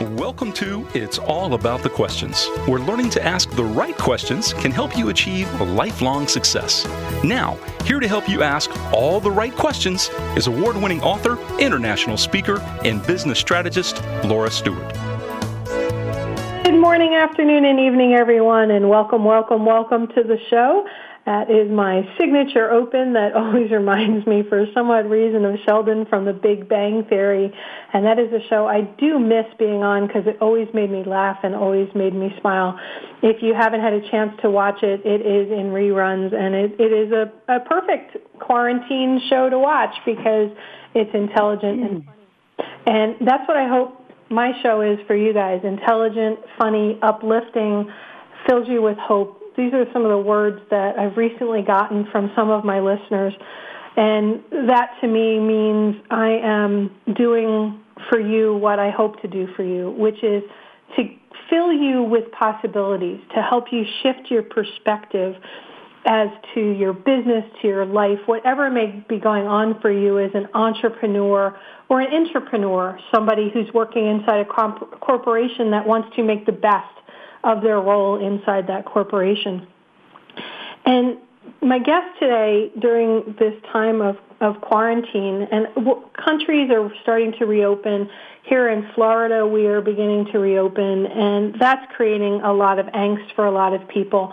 Welcome to It's All About the Questions, where learning to ask the right questions can help you achieve lifelong success. Now, here to help you ask all the right questions is award-winning author, international speaker, and business strategist, Laura Stewart. Good morning, afternoon, and evening, everyone, and welcome to the show. That is my signature open that always reminds me for some odd reason of Sheldon from The Big Bang Theory. And that is a show I do miss being on because it always made me laugh and always made me smile. If you haven't had a chance to watch it, it is in reruns, and it is a perfect quarantine show to watch because it's intelligent and funny. And that's what I hope my show is for you guys: intelligent, funny, uplifting, fills you with hope. These are some of the words that I've recently gotten from some of my listeners, and that to me means I am doing for you what I hope to do for you, which is to fill you with possibilities, to help you shift your perspective as to your business, to your life, whatever may be going on for you as an entrepreneur or an intrapreneur, somebody who's working inside a corporation that wants to make the best of their role inside that corporation. And my guest today, during this time of quarantine, and countries are starting to reopen. Here in Florida, we are beginning to reopen, and that's creating a lot of angst for a lot of people.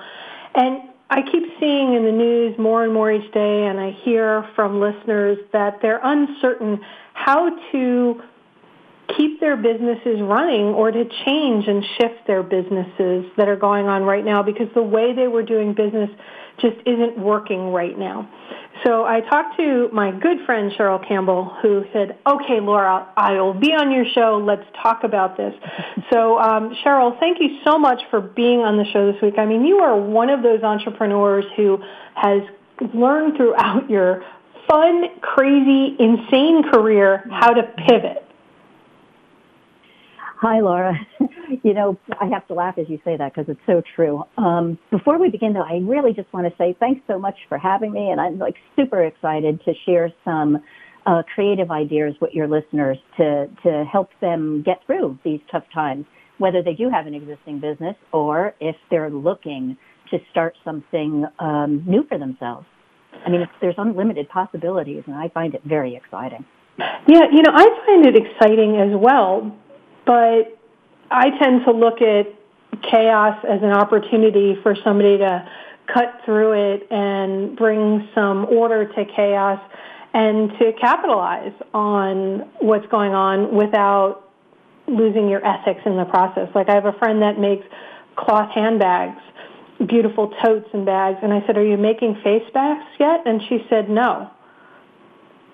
And I keep seeing in the news more and more each day, and I hear from listeners that they're uncertain how to keep their businesses running or to change and shift their businesses that are going on right now because the way they were doing business just isn't working right now. So I talked to my good friend Cheryl Campbell, who said, okay, Laura, I'll be on your show. Let's talk about this. So Cheryl, thank you so much for being on the show this week. I mean, you are one of those entrepreneurs who has learned throughout your fun, crazy, insane career how to pivot. Hi, Laura. You know, I have to laugh as you say that because it's so true. Before we begin, though, I really just want to say thanks so much for having me, and I'm like super excited to share some creative ideas with your listeners to help them get through these tough times, whether they do have an existing business or if they're looking to start something new for themselves. I mean, there's unlimited possibilities, and I find it very exciting. Yeah, you know, I find it exciting as well. But I tend to look at chaos as an opportunity for somebody to cut through it and bring some order to chaos and to capitalize on what's going on without losing your ethics in the process. Like, I have a friend that makes cloth handbags, beautiful totes and bags, and I said, are you making face masks yet? And she said, no.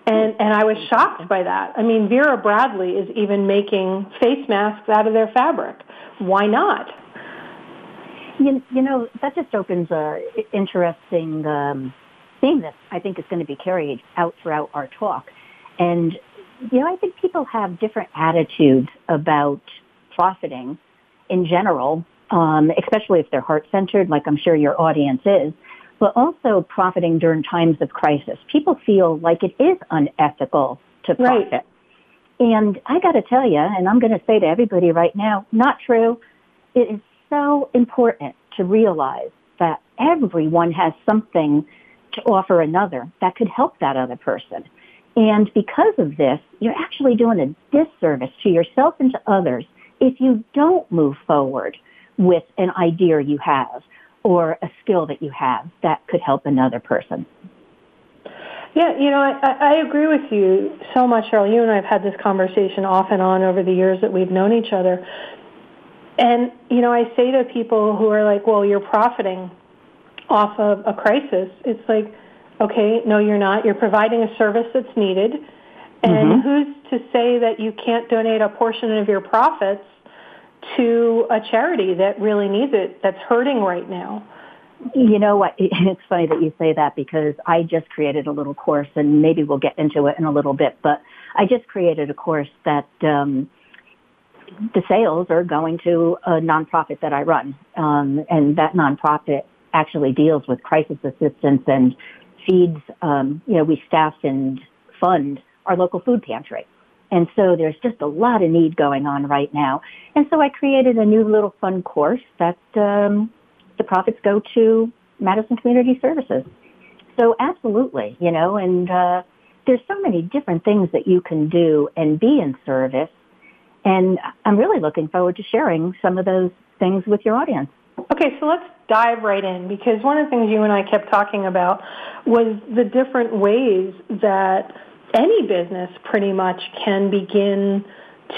And I was shocked by that. I mean, Vera Bradley is even making face masks out of their fabric. Why not? You know, that just opens an interesting thing that I think is going to be carried out throughout our talk. And, you know, I think people have different attitudes about profiting in general, especially if they're heart-centered, like I'm sure your audience is. But also profiting during times of crisis. People feel like it is unethical to profit. Right. And I got to tell you, and I'm going to say to everybody right now, not true. It is so important to realize that everyone has something to offer another that could help that other person. And because of this, you're actually doing a disservice to yourself and to others if you don't move forward with an idea you have or a skill that you have that could help another person. Yeah, you know, I agree with you so much, Cheryl. You and I have had this conversation off and on over the years that we've known each other. And, you know, I say to people who are like, well, you're profiting off of a crisis. It's like, okay, no, you're not. You're providing a service that's needed. And who's to say that you can't donate a portion of your profits to a charity that really needs it, that's hurting right now? You know what? It's funny that you say that because I just created a little course, and maybe we'll get into it in a little bit, but I just created a course that the sales are going to a nonprofit that I run, and that nonprofit actually deals with crisis assistance and feeds, you know, we staff and fund our local food pantry. And so there's just a lot of need going on right now. And so I created a new little fun course that the profits go to Madison Community Services. So absolutely, you know, and there's so many different things that you can do and be in service. And I'm really looking forward to sharing some of those things with your audience. Okay, so let's dive right in, because one of the things you and I kept talking about was the different ways that any business pretty much can begin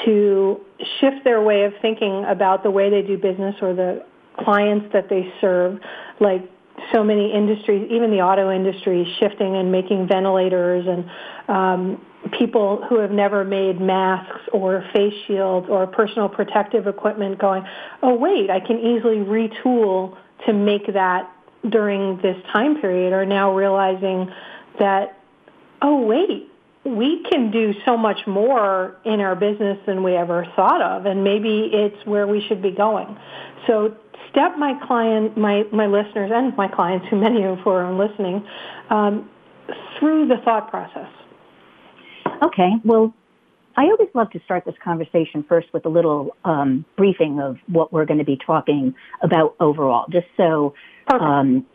to shift their way of thinking about the way they do business or the clients that they serve, like so many industries, even the auto industry, shifting and making ventilators and people who have never made masks or face shields or personal protective equipment going, oh, wait, I can easily retool to make that during this time period, are now realizing that, oh, wait, we can do so much more in our business than we ever thought of, and maybe it's where we should be going. So step my client, my listeners and my clients, who many of who are listening, through the thought process. Okay, well, I always love to start this conversation first with a little briefing of what we're going to be talking about overall, just so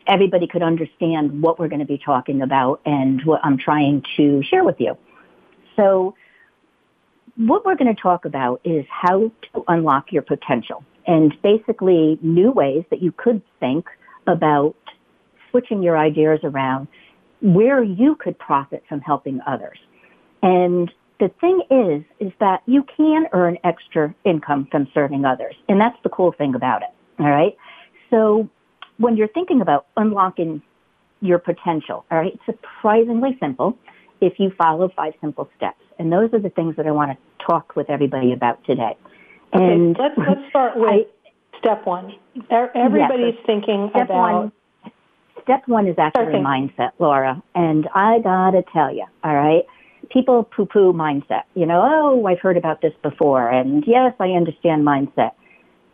everybody could understand what we're going to be talking about and what I'm trying to share with you. So what we're going to talk about is how to unlock your potential, and basically new ways that you could think about switching your ideas around where you could profit from helping others. And the thing is that you can earn extra income from serving others. And that's the cool thing about it. All right. So when you're thinking about unlocking your potential, all right, it's surprisingly simple if you follow 5 simple steps. And those are the things that I want to talk with everybody about today. Okay, and let's start with step one. Everybody's thinking step about... Step one is actually mindset, Laura. And I got to tell you, all right, people poo-poo mindset. You know, oh, I've heard about this before, and yes, I understand mindset.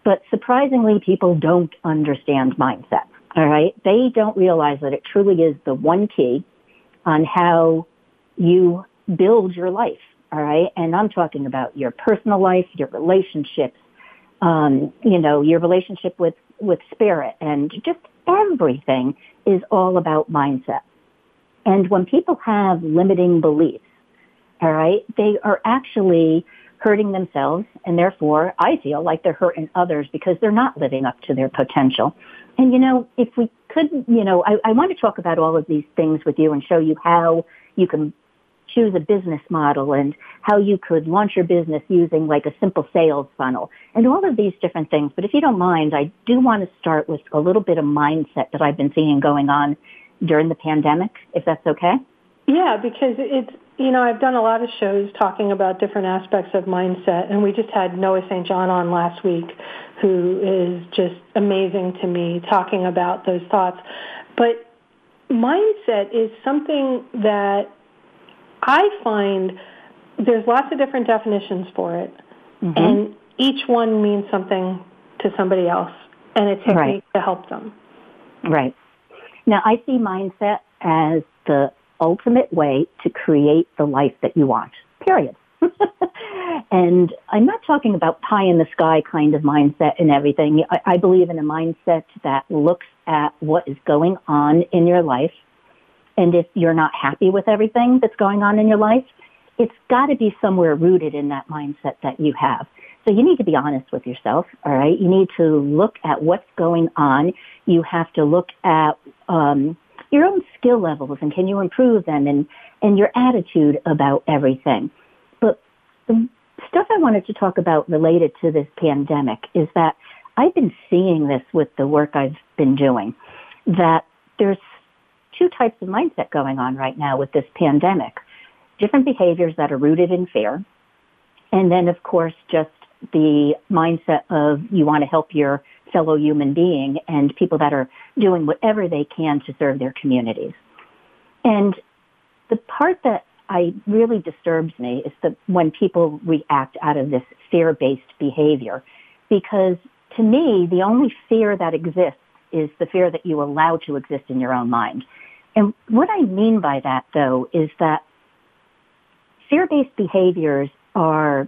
But surprisingly, people don't understand mindset, all right? They don't realize that it truly is the one key on how you build your life, all right? And I'm talking about your personal life, your relationships, you know, your relationship with spirit, and just everything is all about mindset. And when people have limiting beliefs, all right, they are actually hurting themselves, and therefore I feel like they're hurting others because they're not living up to their potential. And, you know, if we could, you know, I want to talk about all of these things with you and show you how you can choose a business model and how you could launch your business using like a simple sales funnel and all of these different things. But if you don't mind, I do want to start with a little bit of mindset that I've been seeing going on during the pandemic, if that's okay. Yeah, because it's, you know, I've done a lot of shows talking about different aspects of mindset, and we just had Noah St. John on last week, who is just amazing to me, talking about those thoughts. But mindset is something that I find there's lots of different definitions for it, and each one means something to somebody else, and a technique to help them. Right. Now, I see mindset as the ultimate way to create the life that you want, period. And I'm not talking about pie in the sky kind of mindset and everything. I believe in a mindset that looks at what is going on in your life. And if you're not happy with everything that's going on in your life, it's got to be somewhere rooted in that mindset that you have. So you need to be honest with yourself, all right? You need to look at what's going on. You have to look at your own skill levels and can you improve them, and your attitude about everything. But the stuff I wanted to talk about related to this pandemic is that I've been seeing this with the work I've been doing, that there's 2 types of mindset going on right now with this pandemic, different behaviors that are rooted in fear, and then, of course, just the mindset of you want to help your fellow human being and people that are doing whatever they can to serve their communities. And the part that really disturbs me is when people react out of this fear-based behavior, because to me, the only fear that exists is the fear that you allow to exist in your own mind. And what I mean by that, though, is that fear-based behaviors are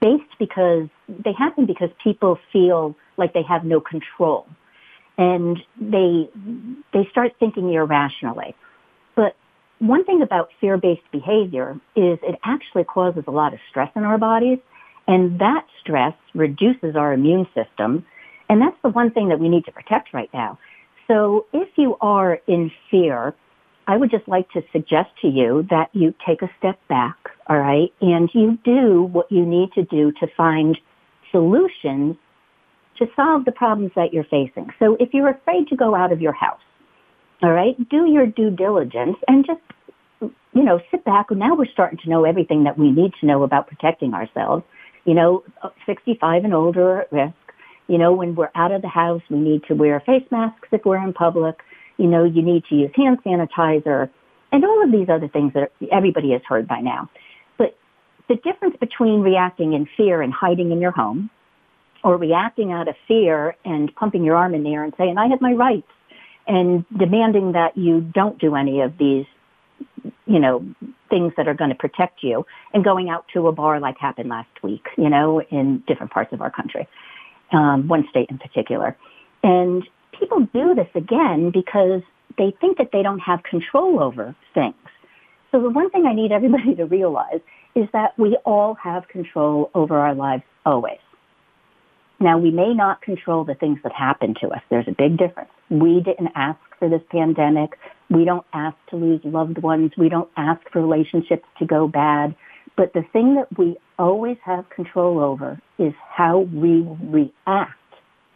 based because they happen because people feel like they have no control, and they start thinking irrationally. But one thing about fear-based behavior is it actually causes a lot of stress in our bodies, and that stress reduces our immune system, and that's the one thing that we need to protect right now. So if you are in fear, I would just like to suggest to you that you take a step back, all right, and you do what you need to do to find solutions to solve the problems that you're facing. So if you're afraid to go out of your house, all right, do your due diligence and just, you know, sit back. Now we're starting to know everything that we need to know about protecting ourselves. You know, 65 and older are at risk. You know, when we're out of the house, we need to wear face masks if we're in public. You know, you need to use hand sanitizer and all of these other things that everybody has heard by now. But the difference between reacting in fear and hiding in your home, or reacting out of fear and pumping your arm in the air and saying, I have my rights, and demanding that you don't do any of these, you know, things that are going to protect you, and going out to a bar like happened last week, you know, in different parts of our country, one state in particular. And people do this again because they think that they don't have control over things. So the one thing I need everybody to realize is that we all have control over our lives always. Now, we may not control the things that happen to us. There's a big difference. We didn't ask for this pandemic. We don't ask to lose loved ones. We don't ask for relationships to go bad. But the thing that we always have control over is how we react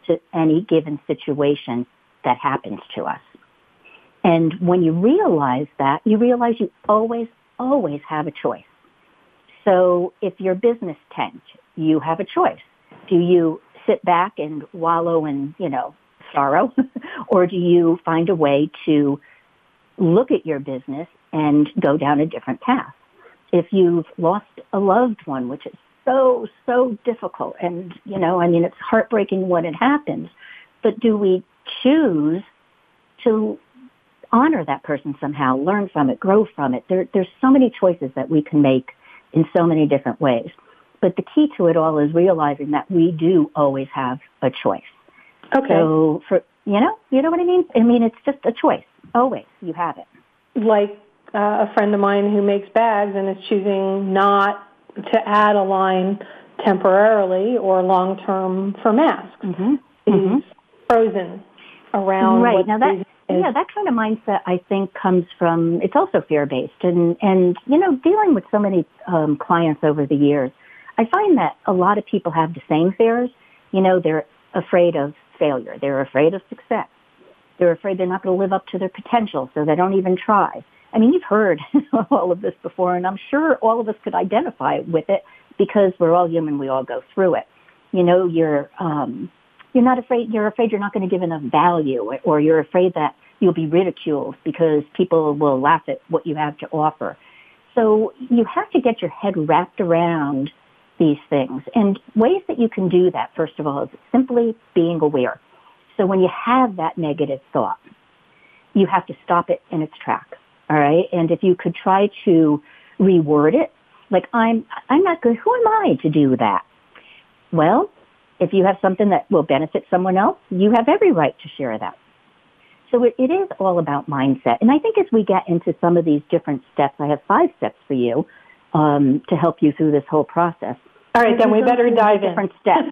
to any given situation that happens to us. And when you realize that, you realize you always, always have a choice. So if your business tanked, you have a choice. Do you sit back and wallow in, you know, sorrow, or do you find a way to look at your business and go down a different path? If you've lost a loved one, which is so, so difficult, and, you know, I mean, it's heartbreaking when it happens, but do we choose to honor that person somehow, learn from it, grow from it? There's so many choices that we can make in so many different ways. But the key to it all is realizing that we do always have a choice. Okay. So, you know what I mean? I mean, it's just a choice. Always. You have it. Like a friend of mine who makes bags and is choosing not to add a line temporarily or long-term for masks. Mm-hmm. She's frozen around. Right. What now that, yeah, that kind of mindset, I think, comes from, it's also fear-based. And you know, dealing with so many clients over the years, I find that a lot of people have the same fears. You know, they're afraid of failure. They're afraid of success. They're afraid they're not going to live up to their potential, so they don't even try. I mean, you've heard all of this before, and I'm sure all of us could identify with it because we're all human. We all go through it. You know, you're not afraid. You're afraid you're not going to give enough value, or you're afraid that you'll be ridiculed because people will laugh at what you have to offer. So you have to get your head wrapped around these things. And ways that you can do that, first of all, is simply being aware. So when you have that negative thought, you have to stop it in its track. All right. And if you could try to reword it, like I'm not good. Who am I to do that? Well, if you have something that will benefit someone else, you have every right to share that. So it is all about mindset. And I think as we get into some of these different steps, I have 5 steps for you to help you through this whole process. All right, then we better dive in. Different steps.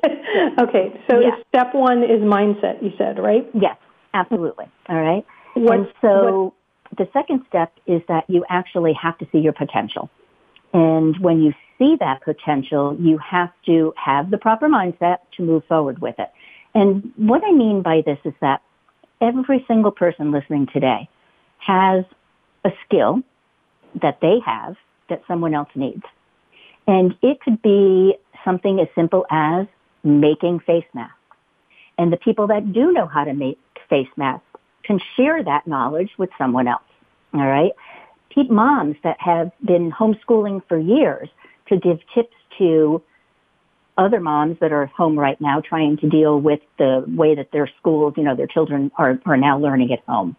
Okay, so yeah. Step 1 is mindset, you said, right? Yes, absolutely. All right. The second step is that you actually have to see your potential. And when you see that potential, you have to have the proper mindset to move forward with it. And what I mean by this is that every single person listening today has a skill that they have that someone else needs. And it could be something as simple as making face masks. And the people that do know how to make face masks can share that knowledge with someone else. All right. Moms that have been homeschooling for years to give tips to other moms that are at home right now trying to deal with the way that their schools, you know, their children are now learning at home.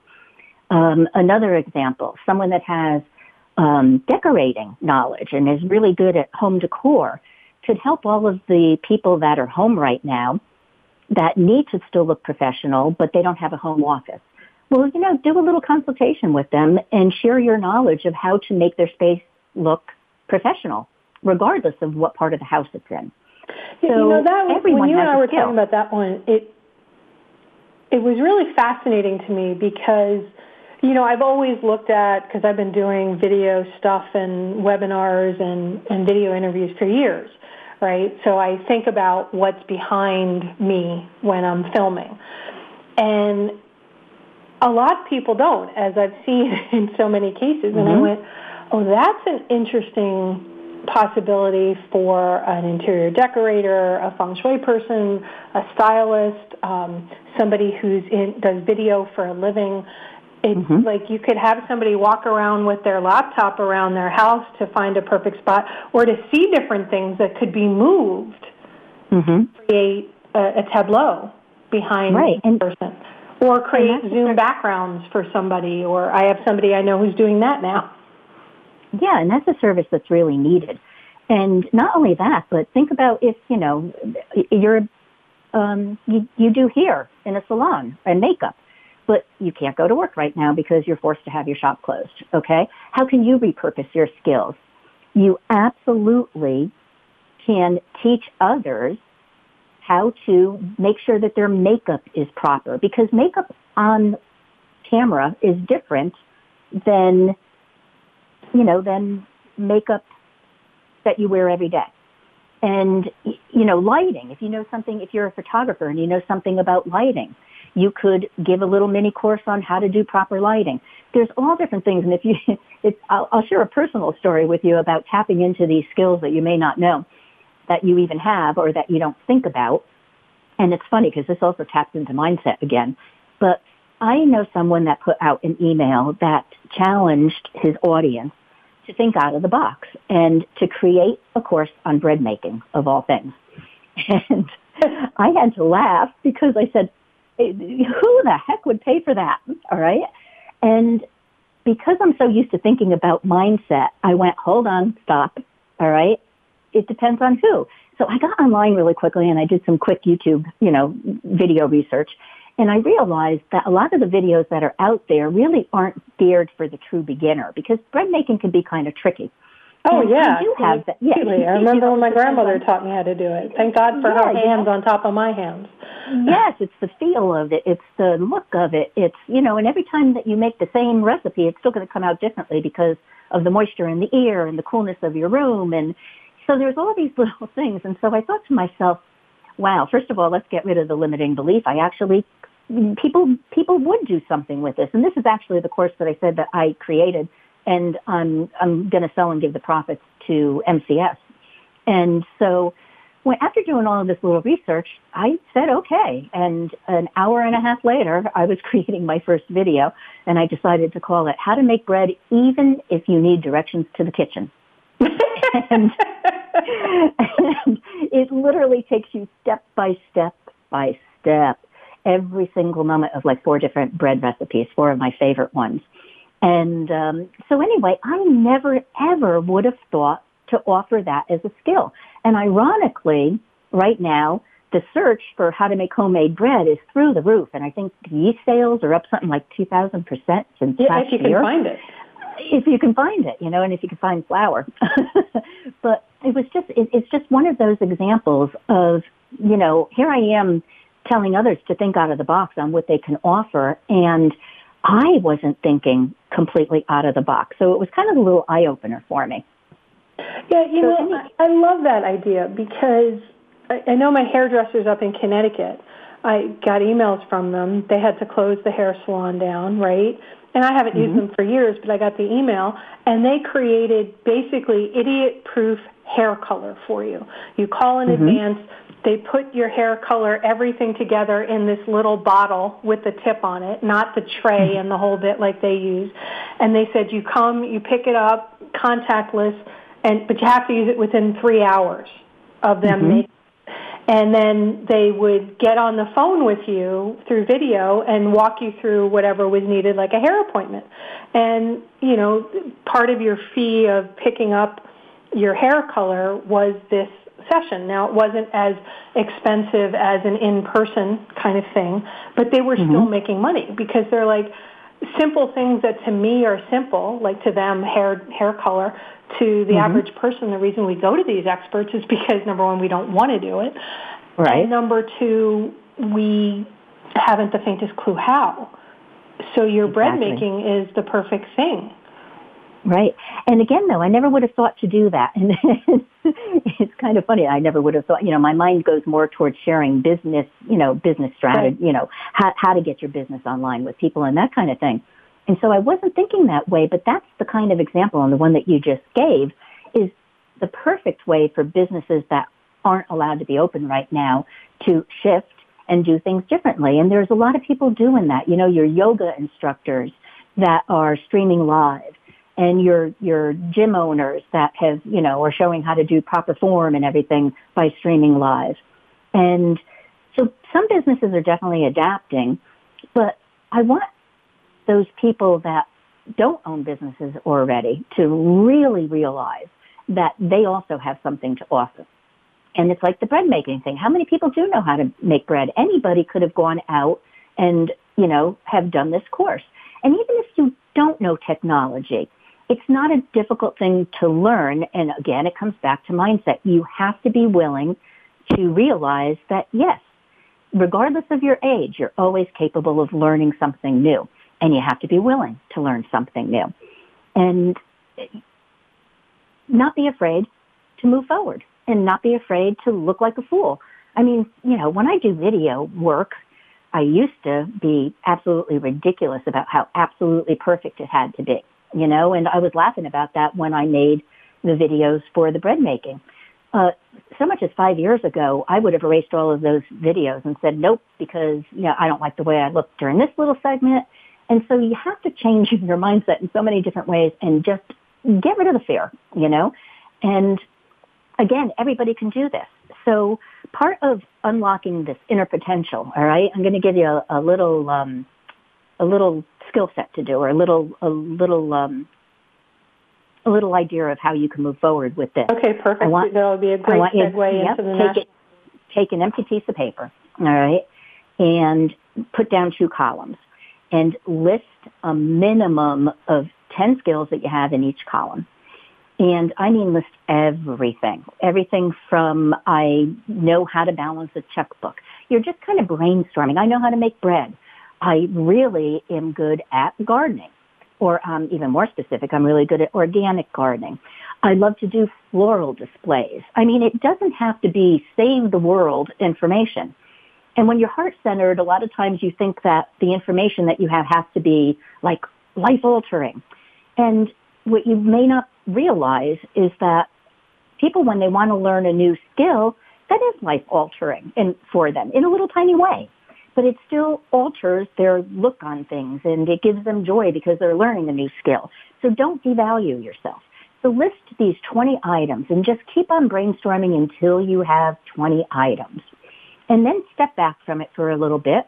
Another example, someone that has decorating knowledge and is really good at home decor could help all of the people that are home right now that need to still look professional, but they don't have a home office. Well, you know, do a little consultation with them and share your knowledge of how to make their space look professional, regardless of what part of the house it's in. So you know, that was, when you and I were talking about that one, it was really fascinating to me because, you know, I've always looked at, because I've been doing video stuff and webinars and video interviews for years, right? So I think about what's behind me when I'm filming. And a lot of people don't, as I've seen in so many cases. And I went, oh, that's an interesting possibility for an interior decorator, a feng shui person, a stylist, somebody who's does video for a living. It's like you could have somebody walk around with their laptop around their house to find a perfect spot or to see different things that could be moved to create a tableau behind the person. Or create Zoom backgrounds for somebody, or I have somebody I know who's doing that now. Yeah, and that's a service that's really needed. And not only that, but think about if, you know, you're, you do hair in a salon and makeup, but you can't go to work right now because you're forced to have your shop closed, okay? How can you repurpose your skills? You absolutely can teach others how to make sure that their makeup is proper, because makeup on camera is different than, you know, than makeup that you wear every day. And, you know, lighting, if you know something, if you're a photographer and you know something about lighting, you could give a little mini course on how to do proper lighting. There's all different things. And if you, I'll share a personal story with you about tapping into these skills that you may not know that you even have or that you don't think about. And it's funny because this also taps into mindset again. But I know someone that put out an email that challenged his audience to think out of the box and to create a course on bread making, of all things. And I had to laugh because I said, who the heck would pay for that? All right. And because I'm so used to thinking about mindset, I went, hold on, stop. All right. It depends on who. So I got online really quickly and I did some quick YouTube, you know, video research. And I realized that a lot of the videos that are out there really aren't geared for the true beginner because bread making can be kind of tricky. Oh, and yeah. You do have that. Yeah. I remember when my grandmother taught me how to do it. Thank God for her hands on top of my hands. Yes, it's the feel of it. It's the look of it. It's, you know, and every time that you make the same recipe, it's still going to come out differently because of the moisture in the air and the coolness of your room. And so there's all these little things. And so I thought to myself, wow, first of all, let's get rid of the limiting belief. I actually... People would do something with this. And this is actually the course that I said that I created, and I'm going to sell and give the profits to MCS. And so after doing all of this little research, I said, okay. And an hour and a half later, I was creating my first video, and I decided to call it How to Make Bread Even If You Need Directions to the Kitchen. and it literally takes you step by step by step. Every single moment of like 4 different bread recipes, 4 of my favorite ones. And so anyway, I never, ever would have thought to offer that as a skill. And ironically, right now, the search for how to make homemade bread is through the roof. And I think yeast sales are up something like 2,000% since last year. If you can find it. If you can find it, you know, and if you can find flour. But it was just, it's just one of those examples of, you know, here I am telling others to think out of the box on what they can offer. And I wasn't thinking completely out of the box. So it was kind of a little eye-opener for me. Yeah, you know, I love that idea because I know my hairdresser's up in Connecticut. I got emails from them. They had to close the hair salon down, right? And I haven't used them for years, but I got the email. And they created basically idiot-proof hair color for you. You call in advance. They put your hair color, everything together in this little bottle with the tip on it, not the tray and the whole bit like they use. And they said, you come, you pick it up, contactless, but you have to use it within 3 hours of them making it. And then they would get on the phone with you through video and walk you through whatever was needed, like a hair appointment. And, you know, part of your fee of picking up your hair color was this session. Now, it wasn't as expensive as an in-person kind of thing, but they were still making money because they're like simple things that to me are simple, like to them, hair color. To the average person, the reason we go to these experts is because, number one, we don't want to do it. Right. And number two, we haven't the faintest clue how. So your bread making is the perfect thing. Right. And again, though, I never would have thought to do that. And it's kind of funny. I never would have thought, you know, my mind goes more towards sharing business, you know, business strategy, you know, how to get your business online with people and that kind of thing. And so I wasn't thinking that way, but that's the kind of example, and the one that you just gave is the perfect way for businesses that aren't allowed to be open right now to shift and do things differently. And there's a lot of people doing that. You know, your yoga instructors that are streaming live, and your gym owners that have, you know, are showing how to do proper form and everything by streaming live. And so some businesses are definitely adapting, but I want those people that don't own businesses already to really realize that they also have something to offer. And it's like the bread making thing. How many people do know how to make bread? Anybody could have gone out and, you know, have done this course. And even if you don't know technology, it's not a difficult thing to learn. And again, it comes back to mindset. You have to be willing to realize that, yes, regardless of your age, you're always capable of learning something new. And you have to be willing to learn something new and not be afraid to move forward and not be afraid to look like a fool. I mean, you know, when I do video work, I used to be absolutely ridiculous about how absolutely perfect it had to be, you know, and I was laughing about that when I made the videos for the bread making. So much as 5 years ago, I would have erased all of those videos and said, nope, because, you know, I don't like the way I look during this little segment. And so you have to change your mindset in so many different ways and just get rid of the fear, you know. And, again, everybody can do this. So part of unlocking this inner potential, all right, I'm going to give you a little skill set to do, or a little idea of how you can move forward with this. Okay, perfect. That would be a great segue into the next. Take an empty piece of paper, all right, and put down two columns. And list a minimum of 10 skills that you have in each column. And I mean list everything from I know how to balance a checkbook. You're just kind of brainstorming. I know how to make bread. I really am good at gardening. Or even more specific, I'm really good at organic gardening. I love to do floral displays. I mean, it doesn't have to be save the world information. And when you're heart-centered, a lot of times you think that the information that you have has to be, like, life-altering. And what you may not realize is that people, when they want to learn a new skill, that is life-altering for them in a little tiny way. But it still alters their look on things, and it gives them joy because they're learning a new skill. So don't devalue yourself. So list these 20 items and just keep on brainstorming until you have 20 items. And then step back from it for a little bit.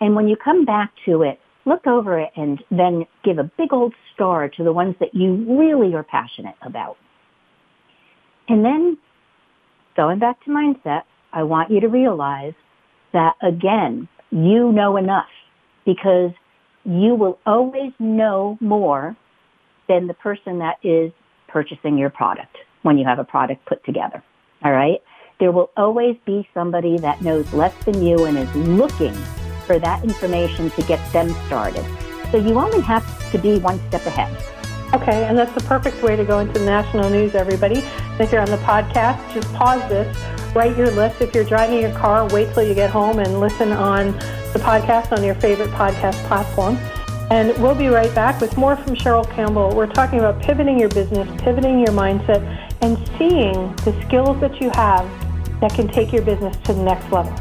And when you come back to it, look over it and then give a big old star to the ones that you really are passionate about. And then going back to mindset, I want you to realize that, again, you know enough because you will always know more than the person that is purchasing your product when you have a product put together. All right? There will always be somebody that knows less than you and is looking for that information to get them started. So you only have to be one step ahead. Okay, and that's the perfect way to go into the national news, everybody. If you're on the podcast, just pause this, write your list. If you're driving your car, wait till you get home and listen on the podcast on your favorite podcast platform. And we'll be right back with more from Cheryl Campbell. We're talking about pivoting your business, pivoting your mindset, and seeing the skills that you have that can take your business to the next level.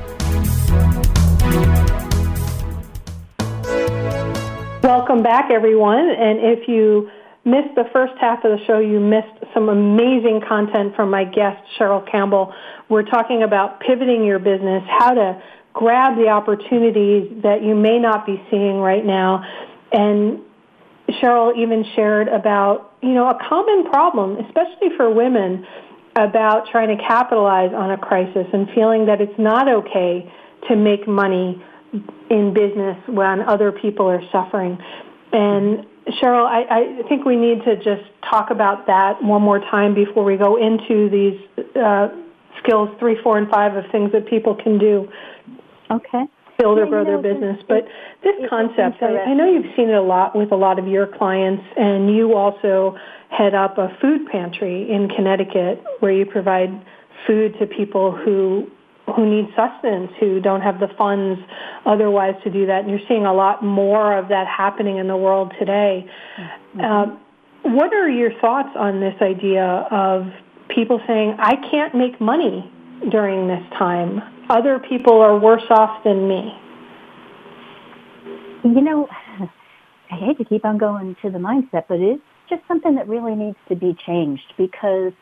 Welcome back, everyone. And if you missed the first half of the show, you missed some amazing content from my guest, Cheryl Campbell. We're talking about pivoting your business, how to grab the opportunities that you may not be seeing right now. And Cheryl even shared about, you know, a common problem, especially for women, about trying to capitalize on a crisis and feeling that it's not okay to make money in business when other people are suffering. And Cheryl, I think we need to just talk about that one more time before we go into these skills 3, 4, and 5 of things that people can do. Okay. Build or grow their business. But this concept, I know you've seen it a lot with a lot of your clients, and you also head up a food pantry in Connecticut where you provide food to people who need sustenance, who don't have the funds otherwise to do that. And you're seeing a lot more of that happening in the world today. Mm-hmm. What are your thoughts on this idea of people saying, I can't make money during this time? Other people are worse off than me. You know, I hate to keep on going to the mindset, but it's just something that really needs to be changed because,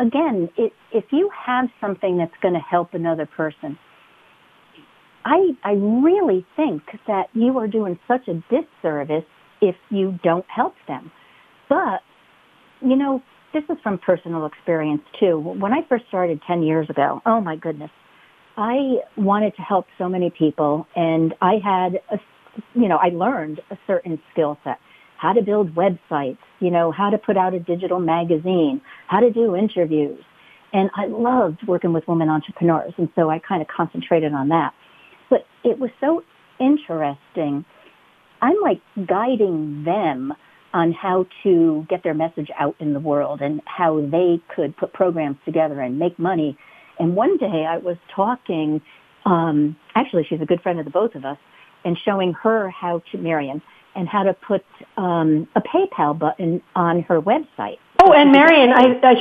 again, if you have something that's going to help another person, I really think that you are doing such a disservice if you don't help them. But, you know, this is from personal experience, too. When I first started 10 years ago, oh, my goodness, I wanted to help so many people, and I had, I learned a certain skill set, how to build websites, how to put out a digital magazine, how to do interviews. And I loved working with women entrepreneurs, and so I kind of concentrated on that. But it was so interesting. I'm like guiding them on how to get their message out in the world and how they could put programs together and make money. And one day I was talking, actually she's a good friend of the both of us, and showing her how to, Marion, and how to put a PayPal button on her website. Oh, and Marion,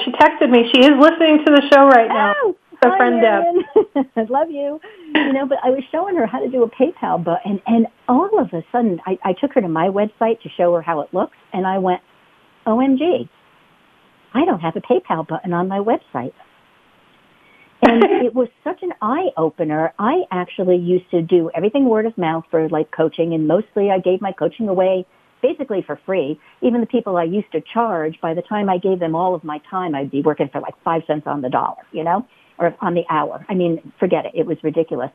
she texted me. She is listening to the show right now. Oh, her friend Deb. I love you. But I was showing her how to do a PayPal button, and all of a sudden I took her to my website to show her how it looks, and I went, OMG, I don't have a PayPal button on my website. And it was such an eye-opener. I actually used to do everything word of mouth for like coaching, and mostly I gave my coaching away basically for free. Even the people I used to charge, by the time I gave them all of my time, I'd be working for like 5 cents on the dollar, or on the hour. I mean, forget it. It was ridiculous.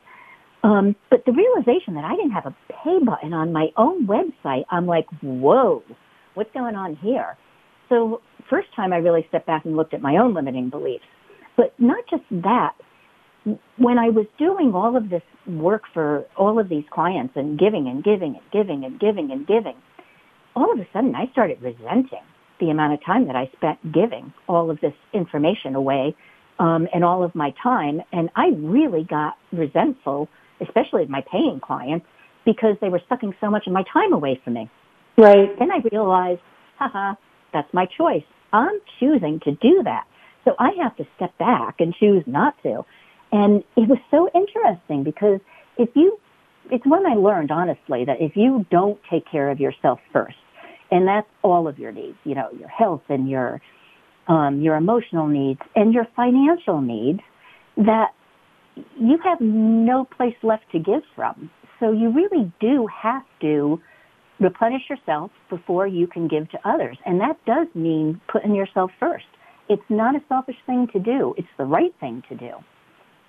But the realization that I didn't have a pay button on my own website, I'm like, whoa, what's going on here? So first time I really stepped back and looked at my own limiting beliefs. But not just that, when I was doing all of this work for all of these clients and giving, all of a sudden I started resenting the amount of time that I spent giving all of this information away and all of my time. And I really got resentful, especially of my paying clients, because they were sucking so much of my time away from me. Right. Then I realized, that's my choice. I'm choosing to do that. So I have to step back and choose not to. And it was so interesting because it's when I learned, honestly, that if you don't take care of yourself first, and that's all of your needs, your health and your emotional needs and your financial needs, that you have no place left to give from. So you really do have to replenish yourself before you can give to others. And that does mean putting yourself first. It's not a selfish thing to do. It's the right thing to do.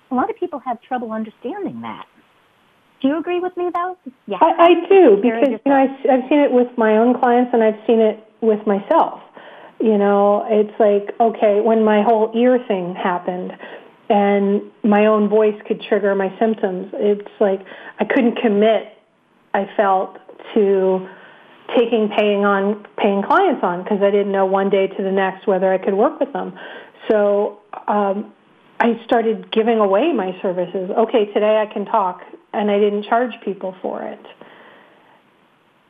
A lot of people have trouble understanding that. Do you agree with me, though? Yeah, I do, because I've seen it with my own clients and I've seen it with myself. It's like, okay, when my whole ear thing happened and my own voice could trigger my symptoms, it's like I couldn't commit, I felt, to paying clients on because I didn't know one day to the next whether I could work with them. So I started giving away my services. Okay, today I can talk, and I didn't charge people for it.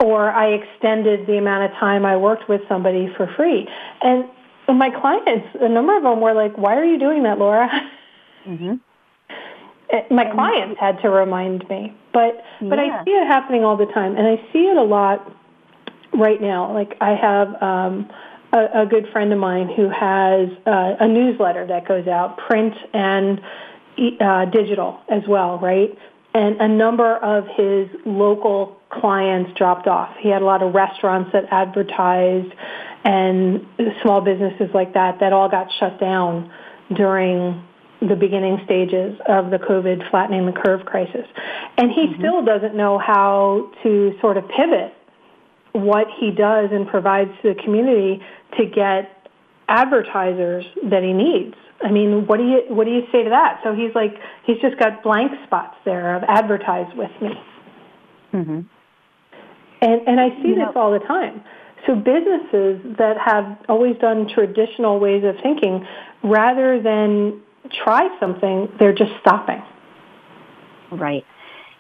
Or I extended the amount of time I worked with somebody for free. And my clients, a number of them were like, why are you doing that, Laura? Mm-hmm. My clients had to remind me. But I see it happening all the time, and I see it a lot right now. Like I have a good friend of mine who has a newsletter that goes out, print and digital as well, right? And a number of his local clients dropped off. He had a lot of restaurants that advertised and small businesses like that that all got shut down during the beginning stages of the COVID flattening the curve crisis. And he mm-hmm. still doesn't know how to sort of pivot what he does and provides to the community to get advertisers that he needs. I mean, what do you say to that? So he's like, he's just got blank spots there of advertise with me. Mm-hmm. And I see this all the time. So businesses that have always done traditional ways of thinking, rather than try something, they're just stopping. Right.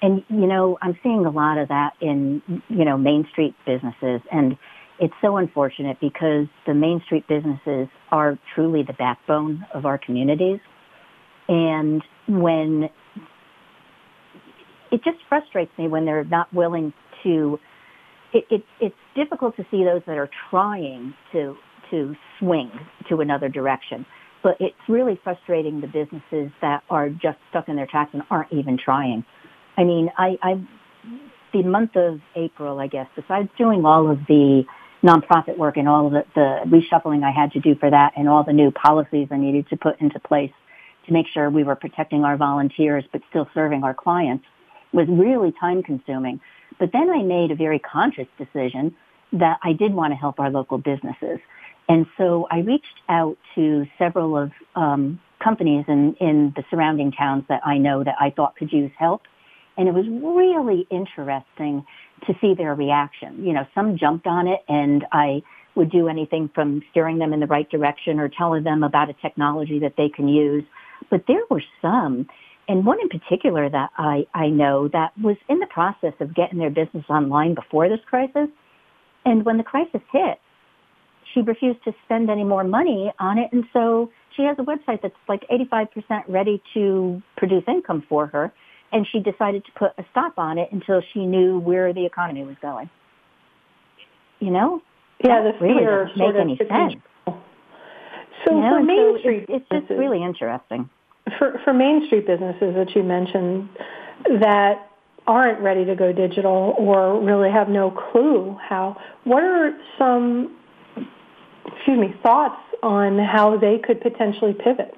And, you know, I'm seeing a lot of that in, you know, Main Street businesses. And it's so unfortunate because the Main Street businesses are truly the backbone of our communities. And when it just frustrates me when they're not willing to, it's difficult to see those that are trying to swing to another direction. But it's really frustrating the businesses that are just stuck in their tracks and aren't even trying. I mean, I the month of April, I guess, besides doing all of the nonprofit work and all of the reshuffling I had to do for that and all the new policies I needed to put into place to make sure we were protecting our volunteers but still serving our clients, was really time-consuming. But then I made a very conscious decision that I did want to help our local businesses. And so I reached out to several of companies in the surrounding towns that I know that I thought could use help. And it was really interesting to see their reaction. You know, some jumped on it, and I would do anything from steering them in the right direction or telling them about a technology that they can use. But there were some, and one in particular that I know that was in the process of getting their business online before this crisis. And when the crisis hit, she refused to spend any more money on it. And so she has a website that's like 85% ready to produce income for her. And she decided to put a stop on it until she knew where the economy was going. You know? Yeah, the fear really doesn't make any sense. So you know, for Main Street it's just really interesting. For Main Street businesses that you mentioned that aren't ready to go digital or really have no clue how, what are some, excuse me, thoughts on how they could potentially pivot?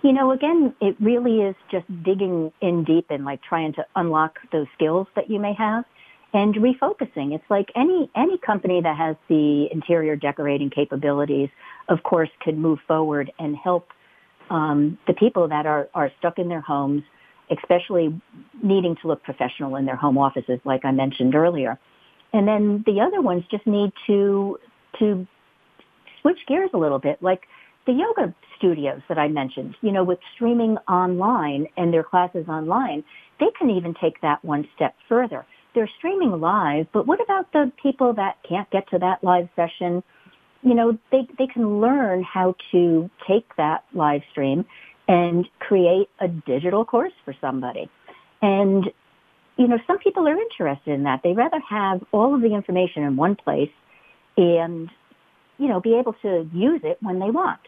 You know, again, it really is just digging in deep and like trying to unlock those skills that you may have and refocusing. It's like any company that has the interior decorating capabilities, of course, could move forward and help the people that are stuck in their homes, especially needing to look professional in their home offices, like I mentioned earlier. And then the other ones just need to switch gears a little bit, like the yoga studios that I mentioned, you know, with streaming online and their classes online, they can even take that one step further. They're streaming live, but what about the people that can't get to that live session? You know, they can learn how to take that live stream and create a digital course for somebody. And, you know, some people are interested in that. They rather have all of the information in one place and, you know, be able to use it when they want.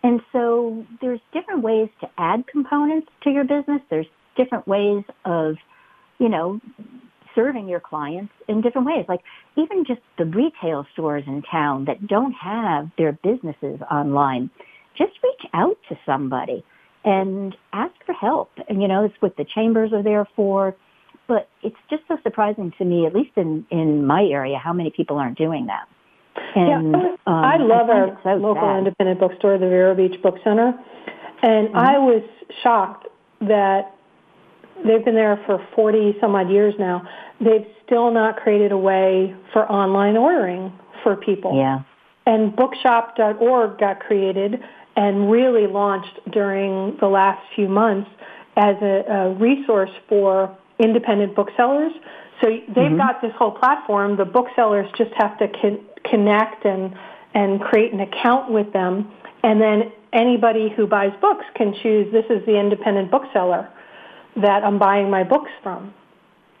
And so there's different ways to add components to your business. There's different ways of, you know, serving your clients in different ways. Like even just the retail stores in town that don't have their businesses online, just reach out to somebody and ask for help. And, you know, it's what the chambers are there for. But it's just so surprising to me, at least in my area, how many people aren't doing that. And, yeah, I love our local independent bookstore, the Vero Beach Book Center, and mm-hmm. I was shocked that they've been there for 40-some-odd years now. They've still not created a way for online ordering for people. Yeah. And bookshop.org got created and really launched during the last few months as a resource for independent booksellers. So they've mm-hmm. got this whole platform. The booksellers just have to connect and create an account with them, and then anybody who buys books can choose, this is the independent bookseller that I'm buying my books from.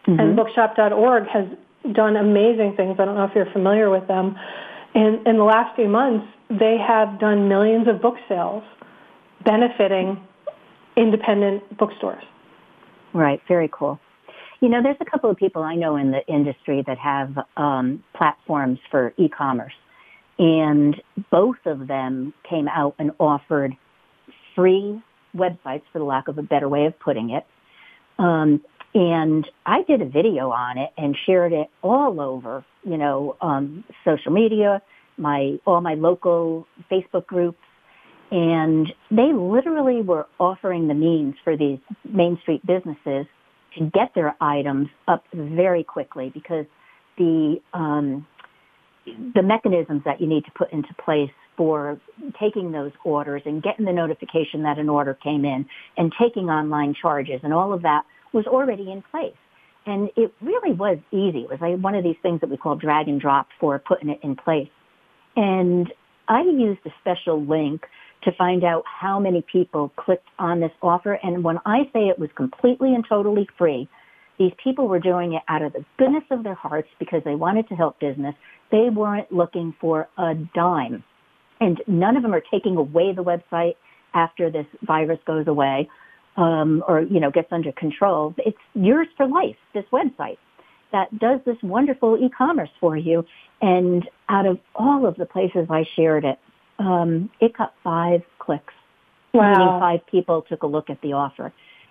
Mm-hmm. And bookshop.org has done amazing things. I don't know if you're familiar with them. And in the last few months, they have done millions of book sales benefiting independent bookstores. Right. Very cool. You know, there's a couple of people I know in the industry that have platforms for e-commerce, and both of them came out and offered free websites, for the lack of a better way of putting it. And I did a video on it and shared it all over, you know, social media, all my local Facebook groups. And they literally were offering the means for these Main Street businesses to get their items up very quickly, because the mechanisms that you need to put into place for taking those orders and getting the notification that an order came in and taking online charges and all of that was already in place. And it really was easy. It was like one of these things that we call drag and drop for putting it in place. And I used a special link to find out how many people clicked on this offer. And when I say it was completely and totally free, these people were doing it out of the goodness of their hearts because they wanted to help business. They weren't looking for a dime. And none of them are taking away the website after this virus goes away or, you know, gets under control. It's yours for life, this website that does this wonderful e-commerce for you. And out of all of the places I shared it, it got 5 clicks. Wow. Meaning 5 people took a look at the offer.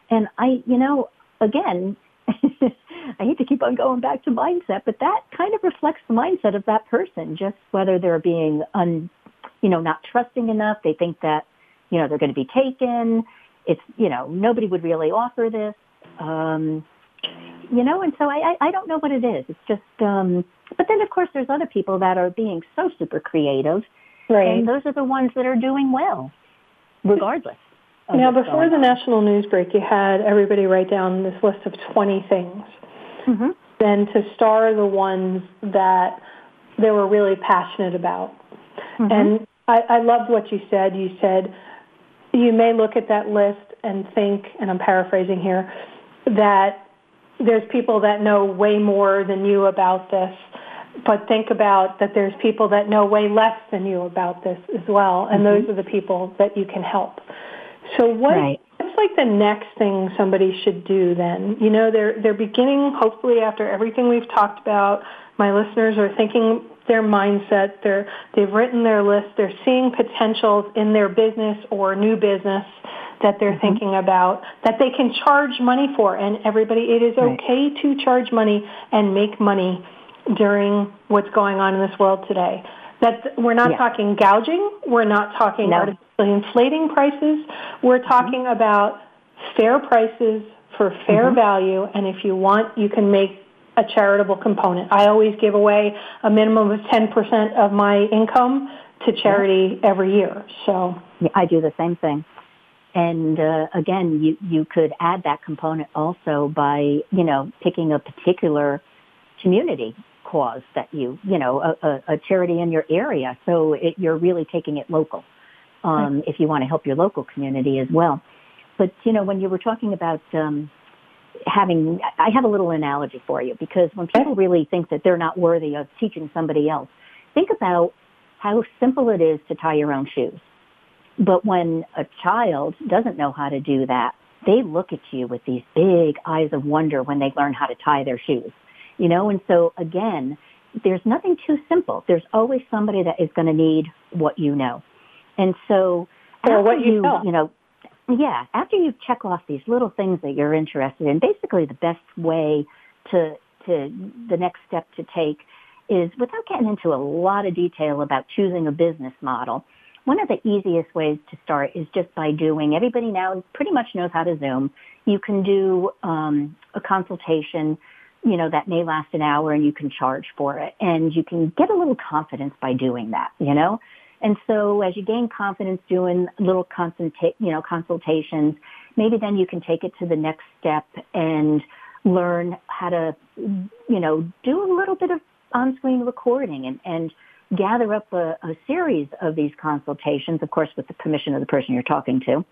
And I, you know, again, I hate to keep on going back to mindset, but that kind of reflects the mindset of that person, just whether they're being, not trusting enough. They think that, you know, they're going to be taken. It's, you know, nobody would really offer this. You know, and so I don't know what it is. It's just, but then of course there's other people that are being so super creative. Right. And those are the ones that are doing well, regardless. Now, before the national news break, you had everybody write down this list of 20 things. Mm-hmm. Then to star the ones that they were really passionate about. Mm-hmm. And I loved what you said. You said you may look at that list and think, and I'm paraphrasing here, that there's people that know way more than you about this. But think about that there's people that know way less than you about this as well, and mm-hmm. those are the people that you can help. So what's like the next thing somebody should do then? You know, they're beginning, hopefully after everything we've talked about, my listeners are thinking their mindset, they've written their list, they're seeing potentials in their business or new business that they're mm-hmm. thinking about, that they can charge money for. And everybody, it is okay to charge money and make money during what's going on in this world today. That we're not talking gouging, we're not talking artificially inflating prices, we're talking mm-hmm. about fair prices for fair mm-hmm. value, and if you want, you can make a charitable component. I always give away a minimum of 10% of my income to charity every year. So I do the same thing. And again, you could add that component also by, you know, picking a particular community cause that a charity in your area. So you're really taking it local if you want to help your local community as well. But, you know, when you were talking about I have a little analogy for you, because when people really think that they're not worthy of teaching somebody else, think about how simple it is to tie your own shoes. But when a child doesn't know how to do that, they look at you with these big eyes of wonder when they learn how to tie their shoes. You know, and so, again, there's nothing too simple. There's always somebody that is going to need what you know. And so after you check off these little things that you're interested in, basically the best way to the next step to take is, without getting into a lot of detail about choosing a business model, one of the easiest ways to start is just by doing, everybody now pretty much knows how to Zoom. You can do a consultation, you know, that may last an hour, and you can charge for it, and you can get a little confidence by doing that, you know? And so as you gain confidence doing little consultations, maybe then you can take it to the next step and learn how to, you know, do a little bit of on-screen recording and gather up a series of these consultations, of course, with the permission of the person you're talking to,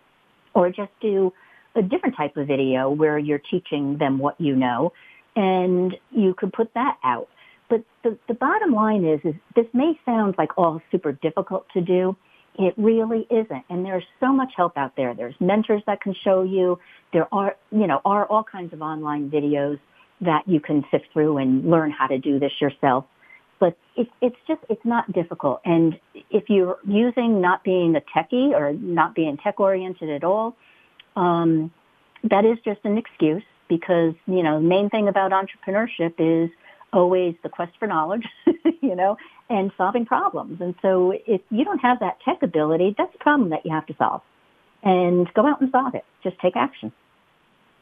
or just do a different type of video where you're teaching them what you know. and you could put that out. But the bottom line is this may sound like all super difficult to do. It really isn't. And there's so much help out there. There's mentors that can show you. There are all kinds of online videos that you can sift through and learn how to do this yourself. But it's not difficult. And if you're using not being a techie or not being tech-oriented at all, that is just an excuse because, the main thing about entrepreneurship is always the quest for knowledge, and solving problems. And so if you don't have that tech ability, that's a problem that you have to solve. And go out and solve it. Just take action.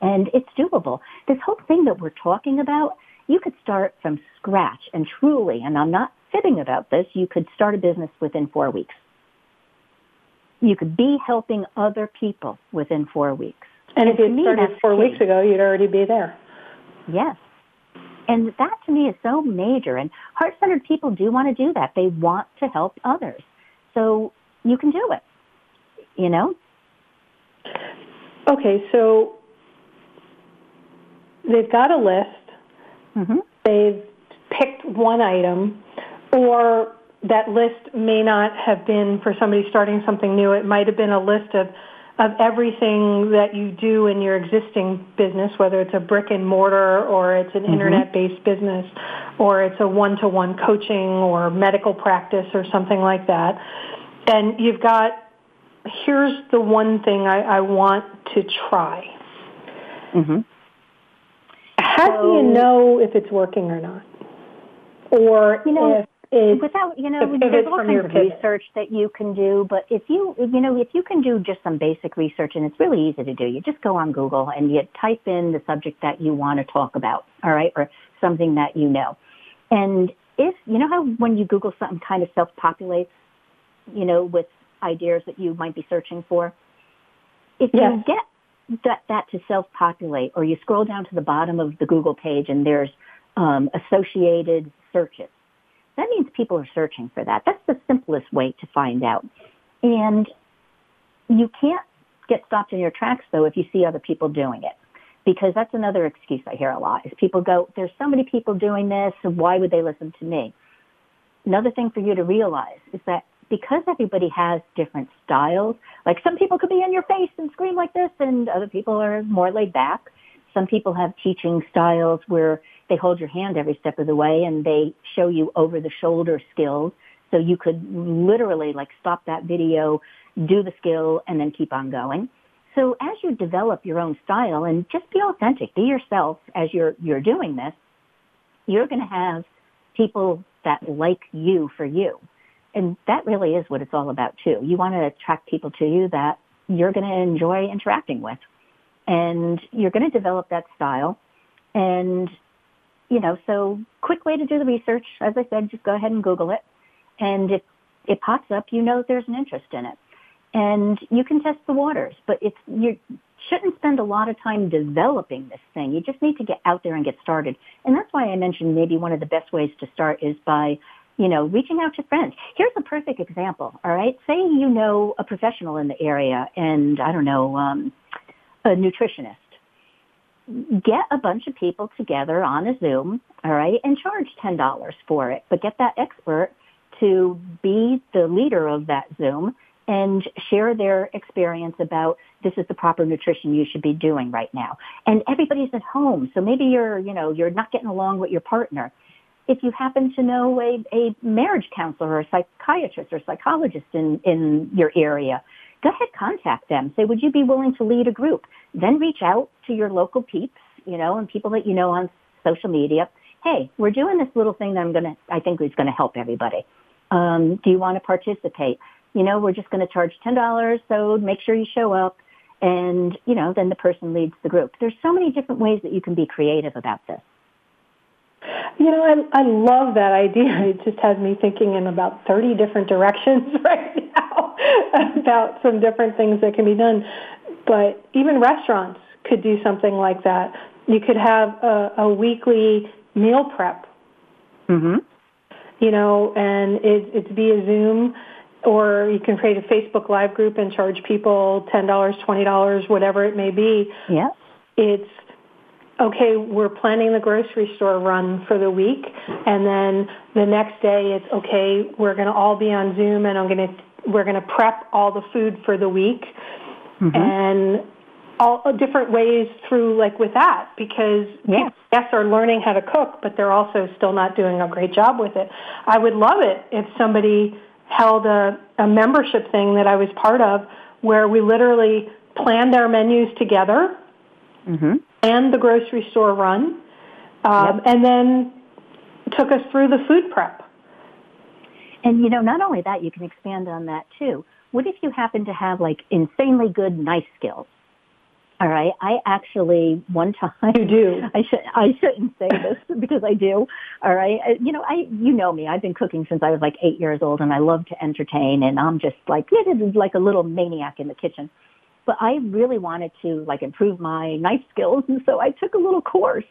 And it's doable. This whole thing that we're talking about, you could start from scratch and truly, and I'm not fibbing about this, you could start a business within 4 weeks. You could be helping other people within 4 weeks. And if you started 4 weeks ago, you'd already be there. Yes. And that to me is so major. And heart-centered people do want to do that. They want to help others. So you can do it, Okay, so they've got a list. Mm-hmm. They've picked one item, or that list may not have been for somebody starting something new. It might have been a list of everything that you do in your existing business, whether it's a brick and mortar or it's an mm-hmm. internet-based business or it's a one-to-one coaching or medical practice or something like that. And you've got, here's the one thing I want to try. Mm-hmm. How do you know if it's working or not? Or if without, there's all kinds of research that you can do, but if you can do just some basic research, and it's really easy to do, you just go on Google and you type in the subject that you want to talk about, all right, or something that you know. And if, how when you Google something kind of self-populates, with ideas that you might be searching for, if you get that to self-populate, or you scroll down to the bottom of the Google page and there's associated searches, that means people are searching for that. That's the simplest way to find out. And you can't get stopped in your tracks, though, if you see other people doing it, because that's another excuse I hear a lot is people go, there's so many people doing this, so why would they listen to me? Another thing for you to realize is that because everybody has different styles, like some people could be in your face and scream like this, and other people are more laid back. Some people have teaching styles where they hold your hand every step of the way and they show you over-the-shoulder skills. So you could literally stop that video, do the skill, and then keep on going. So as you develop your own style and just be authentic, be yourself as you're doing this, you're going to have people that like you for you. And that really is what it's all about, too. You want to attract people to you that you're going to enjoy interacting with. And you're going to develop that style. And, so quick way to do the research. As I said, just go ahead and Google it. And if it pops up, there's an interest in it. And you can test the waters. But you shouldn't spend a lot of time developing this thing. You just need to get out there and get started. And that's why I mentioned maybe one of the best ways to start is by, reaching out to friends. Here's a perfect example, all right? Say you know a professional in the area and, I don't know, a nutritionist. Get a bunch of people together on a Zoom, all right, and charge $10 for it. But get that expert to be the leader of that Zoom and share their experience about this is the proper nutrition you should be doing right now. And everybody's at home, so maybe you're not getting along with your partner. If you happen to know a marriage counselor or a psychiatrist or psychologist in your area, go ahead, contact them. Say, would you be willing to lead a group? Then reach out to your local peeps, and people that you know on social media. Hey, we're doing this little thing that I think is going to help everybody. Do you want to participate? We're just going to charge $10, so make sure you show up. And, then the person leads the group. There's so many different ways that you can be creative about this. I love that idea. It just has me thinking in about 30 different directions right now about some different things that can be done. But even restaurants could do something like that. You could have a weekly meal prep, mm-hmm. And it's via Zoom, or you can create a Facebook Live group and charge people $10, $20, whatever it may be. Yeah. It's okay, we're planning the grocery store run for the week, and then the next day it's, okay, we're going to all be on Zoom, and we're going to prep all the food for the week, mm-hmm. and all different ways through, like, with that, because yeah. people, yes, are learning how to cook, but they're also still not doing a great job with it. I would love it if somebody held a membership thing that I was part of where we literally planned our menus together, mm-hmm. and the grocery store run, yep. and then took us through the food prep. And, you know, not only that, you can expand on that, too. What if you happen to have, like, insanely good knife skills? All right? I actually, one time... You do. I shouldn't say this because I do. All right? You know me. I've been cooking since I was, like, 8 years old, and I love to entertain, and I'm just, like, like a little maniac in the kitchen. But I really wanted to, like, improve my knife skills, and so I took a little course.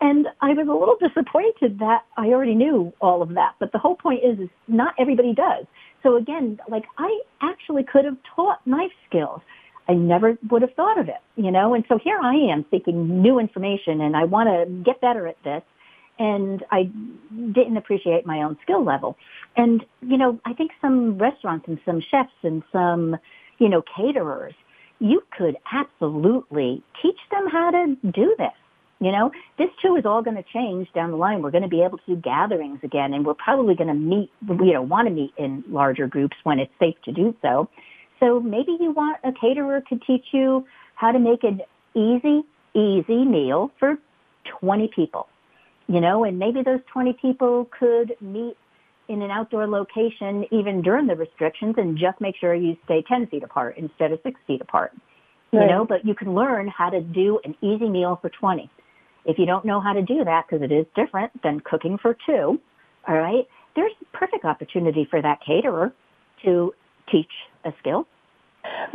And I was a little disappointed that I already knew all of that. But the whole point is not everybody does. So, again, like, I actually could have taught knife skills. I never would have thought of it, you know. And so here I am seeking new information, and I want to get better at this. And I didn't appreciate my own skill level. And, you know, I think some restaurants and some chefs and some, you know, caterers, you could absolutely teach them how to do this. You know, this too is all going to change down the line. We're going to be able to do gatherings again, and we're probably going to want to meet in larger groups when it's safe to do so. So maybe you want a caterer to teach you how to make an easy meal for 20 people, you know, and maybe those 20 people could meet in an outdoor location even during the restrictions, and just make sure you stay 10 feet apart instead of 6 feet apart, right. You know, but you can learn how to do an easy meal for 20. If you don't know how to do that, because it is different than cooking for two, all right, there's perfect opportunity for that caterer to teach a skill.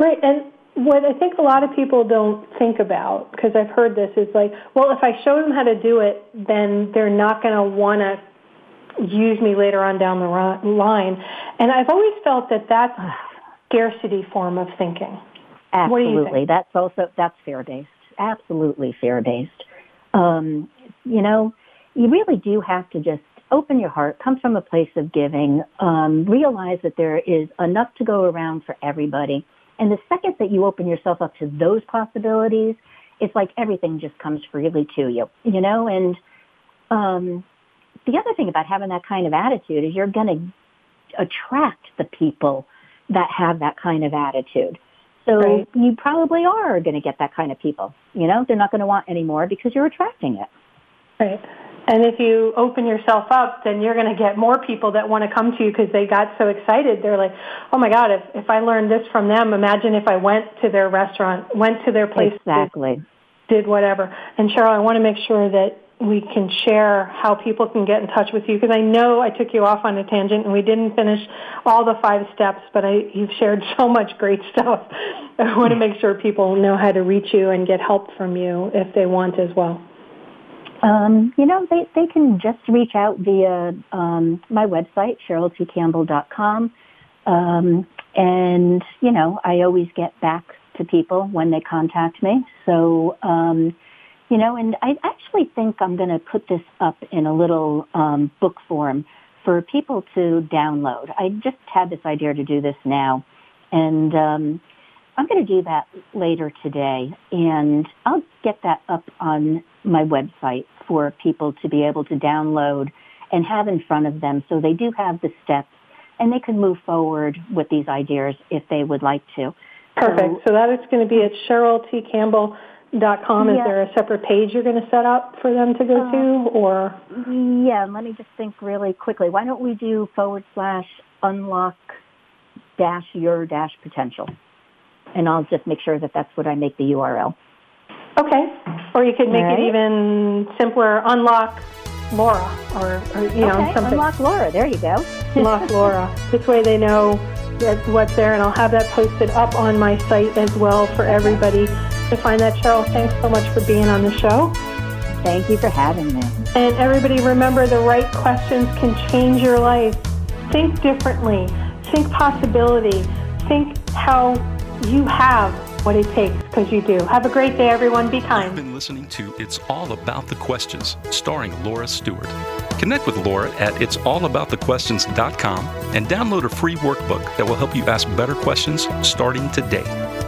Right, and what I think a lot of people don't think about, because I've heard this, is like, well, if I show them how to do it, then they're not going to want to use me later on down the line. And I've always felt that that's a scarcity form of thinking. Absolutely. What do you think? That's fear-based. Absolutely fear-based. You know, you really do have to just open your heart, come from a place of giving, realize that there is enough to go around for everybody. And the second that you open yourself up to those possibilities, it's like everything just comes freely to you, you know? And the other thing about having that kind of attitude is you're going to attract the people that have that kind of attitude. So right. You probably are going to get that kind of people, you know? They're not going to want any more because you're attracting it. Right. And if you open yourself up, then you're going to get more people that want to come to you because they got so excited. They're like, oh, my God, if I learned this from them, imagine if I went to their restaurant, went to their place, exactly. did whatever. And, Cheryl, I want to make sure that we can share how people can get in touch with you, because I know I took you off on a tangent and we didn't finish all the 5 steps, but you've shared so much great stuff. I want to make sure people know how to reach you and get help from you if they want as well. You know, they can just reach out via my website, CherylTCampbell.com. And, you know, I always get back to people when they contact me. So, you know, and I actually think I'm going to put this up in a little book form for people to download. I just had this idea to do this now. And I'm going to do that later today, and I'll get that up on my website for people to be able to download and have in front of them, so they do have the steps and they can move forward with these ideas if they would like to. Perfect. So that is going to be at CherylTCampbell.com. Yeah. Is there a separate page you're going to set up for them to go to? Or yeah, let me just think really quickly. Why don't we do /unlock-your-potential? And I'll just make sure that that's what I make the URL. Okay. Or you could make it even simpler, unlock Laura or you know, something. Unlock Laura. There you go. Unlock Laura. This way they know that's what's there, and I'll have that posted up on my site as well for everybody to find that. Cheryl, thanks so much for being on the show. Thank you for having me. And everybody, remember, the right questions can change your life. Think differently. Think possibility. Think how you have what it takes, because you do. Have a great day, everyone. Be kind. You've been listening to It's All About the Questions, starring Laura Stewart. Connect with Laura at itsallaboutthequestions.com and download a free workbook that will help you ask better questions starting today.